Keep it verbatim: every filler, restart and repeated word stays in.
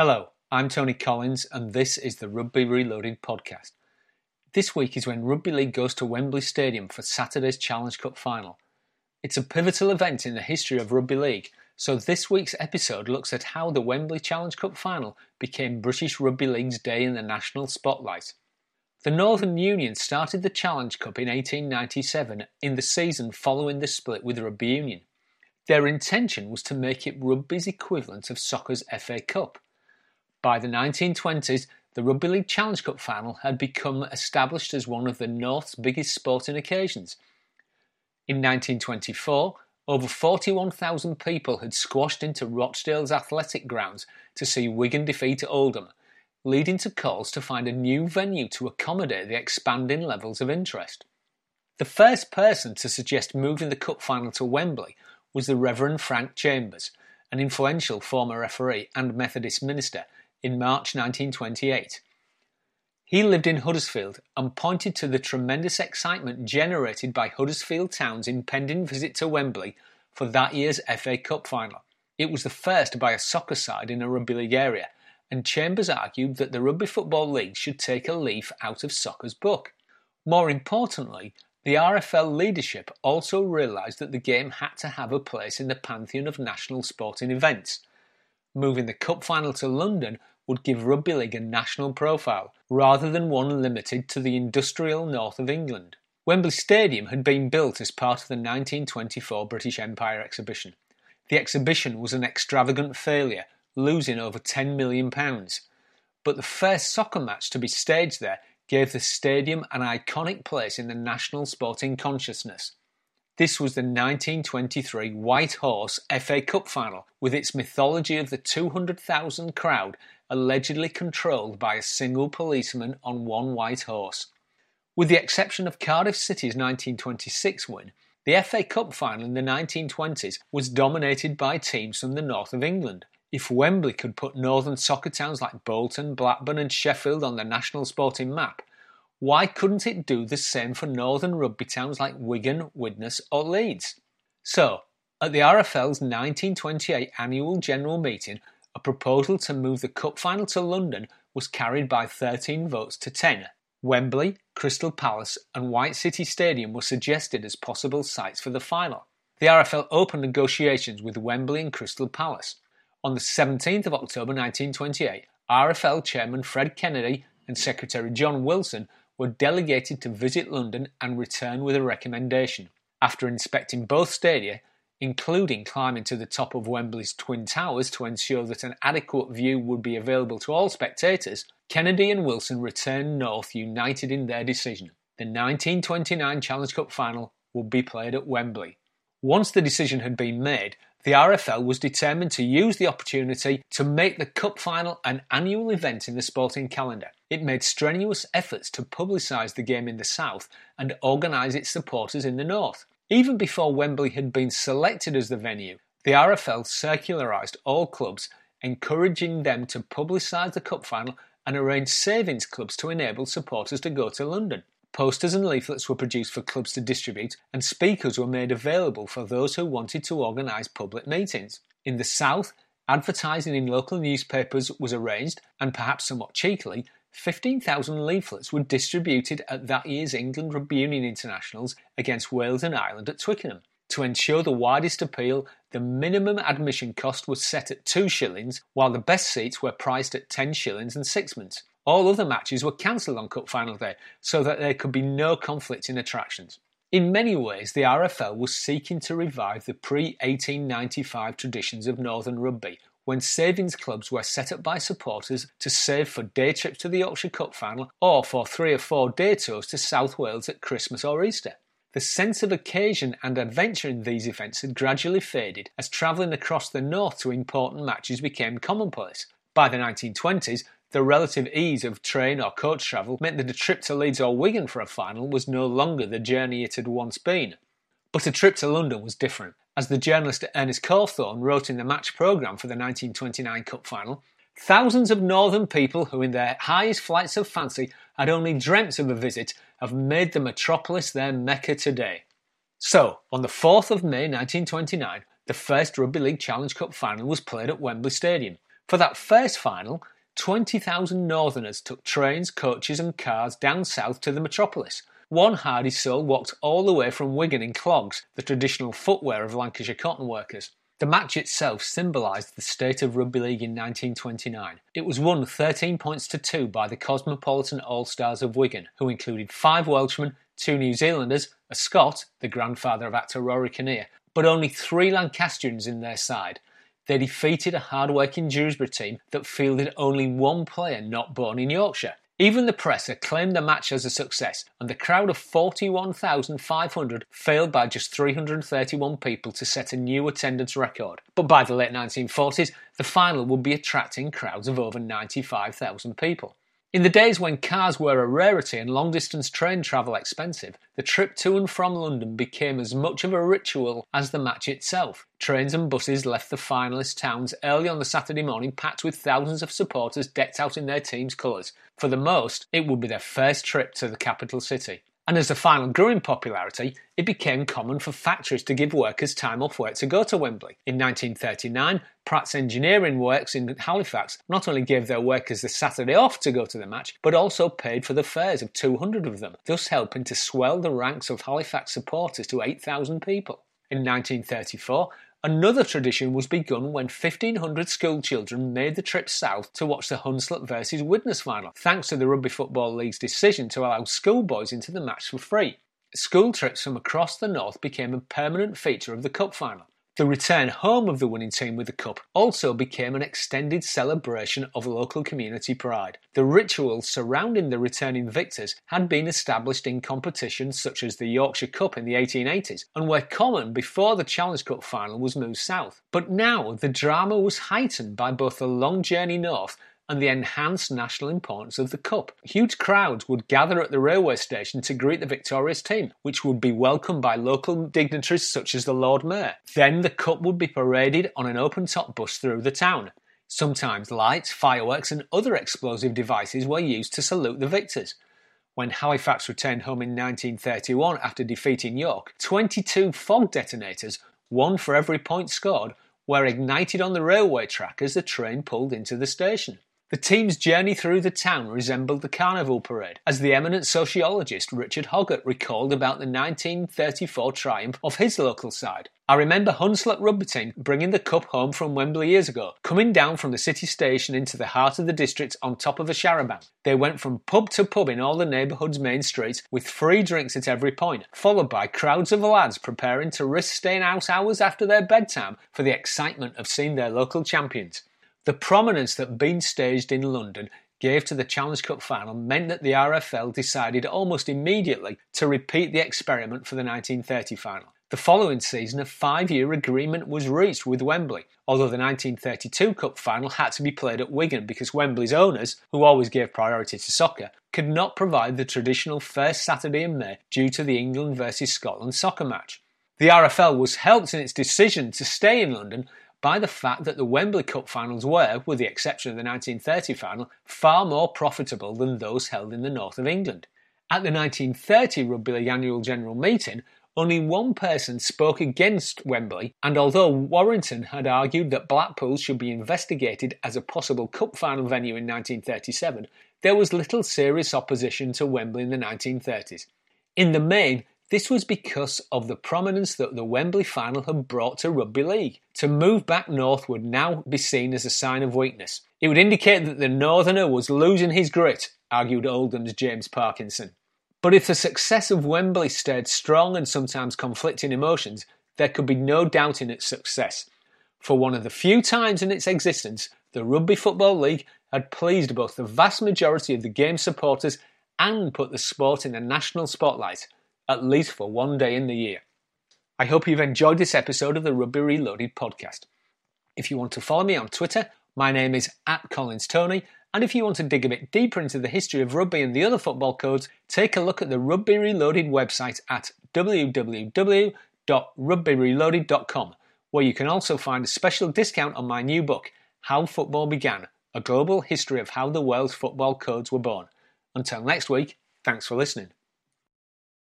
Hello, I'm Tony Collins and this is the Rugby Reloaded Podcast. This week is when Rugby League goes to Wembley Stadium for Saturday's Challenge Cup Final. It's a pivotal event in the history of Rugby League, so this week's episode looks at how the Wembley Challenge Cup Final became British Rugby League's day in the national spotlight. The Northern Union started the Challenge Cup in eighteen ninety-seven in the season following the split with Rugby Union. Their intention was to make it rugby's equivalent of soccer's F A Cup. By the nineteen twenties, the Rugby League Challenge Cup Final had become established as one of the North's biggest sporting occasions. In nineteen twenty-four, over forty-one thousand people had squashed into Rochdale's Athletic grounds to see Wigan defeat Oldham, leading to calls to find a new venue to accommodate the expanding levels of interest. The first person to suggest moving the Cup Final to Wembley was the Reverend Frank Chambers, an influential former referee and Methodist minister, in March nineteen twenty-eight. He lived in Huddersfield and pointed to the tremendous excitement generated by Huddersfield Town's impending visit to Wembley for that year's F A Cup final. It was the first by a soccer side in a rugby league area, and Chambers argued that the Rugby Football League should take a leaf out of soccer's book. More importantly, the R F L leadership also realised that the game had to have a place in the pantheon of national sporting events. Moving the Cup Final to London would give Rugby League a national profile, rather than one limited to the industrial north of England. Wembley Stadium had been built as part of the nineteen twenty-four British Empire Exhibition. The exhibition was an extravagant failure, losing over ten million pounds. But the first soccer match to be staged there gave the stadium an iconic place in the national sporting consciousness. This was the nineteen twenty-three White Horse F A Cup Final, with its mythology of the two hundred thousand crowd allegedly controlled by a single policeman on one white horse. With the exception of Cardiff City's nineteen twenty-six win, the F A Cup Final in the nineteen twenties was dominated by teams from the north of England. If Wembley could put northern soccer towns like Bolton, Blackburn and Sheffield on the national sporting map, why couldn't it do the same for northern rugby towns like Wigan, Widnes or Leeds? So, at the R F L's nineteen twenty-eight annual general meeting, a proposal to move the Cup Final to London was carried by thirteen votes to ten. Wembley, Crystal Palace and White City Stadium were suggested as possible sites for the final. The R F L opened negotiations with Wembley and Crystal Palace. On the seventeenth of October nineteen twenty-eight, R F L Chairman Fred Kennedy and Secretary John Wilson were delegated to visit London and return with a recommendation. After inspecting both stadia, including climbing to the top of Wembley's Twin Towers to ensure that an adequate view would be available to all spectators, Kennedy and Wilson returned north united in their decision. The nineteen twenty-nine Challenge Cup Final would be played at Wembley. Once the decision had been made, the R F L was determined to use the opportunity to make the Cup Final an annual event in the sporting calendar. It made strenuous efforts to publicise the game in the south and organise its supporters in the north. Even before Wembley had been selected as the venue, the R F L circularised all clubs, encouraging them to publicise the Cup Final and arrange savings clubs to enable supporters to go to London. Posters and leaflets were produced for clubs to distribute, and speakers were made available for those who wanted to organise public meetings. In the south, advertising in local newspapers was arranged, and perhaps somewhat cheekily, fifteen thousand leaflets were distributed at that year's England Rugby Union Internationals against Wales and Ireland at Twickenham. To ensure the widest appeal, the minimum admission cost was set at two shillings, while the best seats were priced at ten shillings and sixpence. All other matches were cancelled on Cup Final Day so that there could be no conflict in attractions. In many ways, the R F L was seeking to revive the pre-eighteen ninety-five traditions of Northern Rugby, when savings clubs were set up by supporters to save for day trips to the Yorkshire Cup Final or for three or four day tours to South Wales at Christmas or Easter. The sense of occasion and adventure in these events had gradually faded as travelling across the north to important matches became commonplace. By the nineteen twenties, the relative ease of train or coach travel meant that a trip to Leeds or Wigan for a final was no longer the journey it had once been. But a trip to London was different. As the journalist Ernest Cawthorne wrote in the match programme for the nineteen twenty-nine Cup Final, thousands of northern people who in their highest flights of fancy had only dreamt of a visit have made the metropolis their Mecca today. So, on the fourth of May nineteen twenty-nine, the first Rugby League Challenge Cup Final was played at Wembley Stadium. For that first final, twenty thousand Northerners took trains, coaches and cars down south to the metropolis. One hardy soul walked all the way from Wigan in clogs, the traditional footwear of Lancashire cotton workers. The match itself symbolised the state of rugby league in nineteen twenty-nine. It was won thirteen points to two by the Cosmopolitan All-Stars of Wigan, who included five Welshmen, two New Zealanders, a Scot, the grandfather of actor Rory Kinnear, but only three Lancastrians in their side. They defeated a hard-working Dewsbury team that fielded only one player not born in Yorkshire. Even the press acclaimed the match as a success, and the crowd of forty-one thousand five hundred failed by just three hundred thirty-one people to set a new attendance record. But by the late nineteen forties, the final would be attracting crowds of over ninety-five thousand people. In the days when cars were a rarity and long-distance train travel expensive, the trip to and from London became as much of a ritual as the match itself. Trains and buses left the finalist towns early on the Saturday morning packed with thousands of supporters decked out in their team's colours. For the most, it would be their first trip to the capital city. And as the final grew in popularity, it became common for factories to give workers time off work to go to Wembley. In nineteen thirty-nine, Pratt's Engineering Works in Halifax not only gave their workers the Saturday off to go to the match, but also paid for the fares of two hundred of them, thus helping to swell the ranks of Halifax supporters to eight thousand people. In nineteen thirty-four, another tradition was begun when fifteen hundred school children made the trip south to watch the Hunslet versus Widnes final, thanks to the Rugby Football League's decision to allow schoolboys into the match for free. School trips from across the north became a permanent feature of the cup final. The return home of the winning team with the cup also became an extended celebration of local community pride. The rituals surrounding the returning victors had been established in competitions such as the Yorkshire Cup in the eighteen eighties and were common before the Challenge Cup final was moved south. But now the drama was heightened by both the long journey north and the enhanced national importance of the cup. Huge crowds would gather at the railway station to greet the victorious team, which would be welcomed by local dignitaries such as the Lord Mayor. Then the cup would be paraded on an open-top bus through the town. Sometimes lights, fireworks and other explosive devices were used to salute the victors. When Halifax returned home in nineteen thirty-one after defeating York, twenty-two fog detonators, one for every point scored, were ignited on the railway track as the train pulled into the station. The team's journey through the town resembled the carnival parade, as the eminent sociologist Richard Hoggart recalled about the nineteen thirty-four triumph of his local side. I remember Hunslet rugby team bringing the cup home from Wembley years ago, coming down from the city station into the heart of the district on top of a charaban. They went from pub to pub in all the neighbourhood's main streets with free drinks at every point, followed by crowds of lads preparing to risk staying out hours after their bedtime for the excitement of seeing their local champions. The prominence that being staged in London gave to the Challenge Cup final meant that the R F L decided almost immediately to repeat the experiment for the nineteen thirty final. The following season, a five-year agreement was reached with Wembley, although the nineteen thirty-two Cup final had to be played at Wigan because Wembley's owners, who always gave priority to soccer, could not provide the traditional first Saturday in May due to the England versus Scotland soccer match. The R F L was helped in its decision to stay in London by the fact that the Wembley Cup finals were, with the exception of the nineteen thirty final, far more profitable than those held in the north of England. At the nineteen thirty Rugby League Annual General Meeting, only one person spoke against Wembley, and although Warrington had argued that Blackpool should be investigated as a possible cup final venue in nineteen thirty-seven, there was little serious opposition to Wembley in the nineteen thirties. In the main, this was because of the prominence that the Wembley final had brought to rugby league. To move back north would now be seen as a sign of weakness. It would indicate that the northerner was losing his grit, argued Oldham's James Parkinson. But if the success of Wembley stirred strong and sometimes conflicting emotions, there could be no doubt in its success. For one of the few times in its existence, the Rugby Football League had pleased both the vast majority of the game's supporters and put the sport in the national spotlight, at least for one day in the year. I hope you've enjoyed this episode of the Rugby Reloaded podcast. If you want to follow me on Twitter, my name is at CollinsTony, and if you want to dig a bit deeper into the history of rugby and the other football codes, take a look at the Rugby Reloaded website at w w w dot rugby reloaded dot com, where you can also find a special discount on my new book, How Football Began, A Global History of How the World's Football Codes Were Born. Until next week, thanks for listening.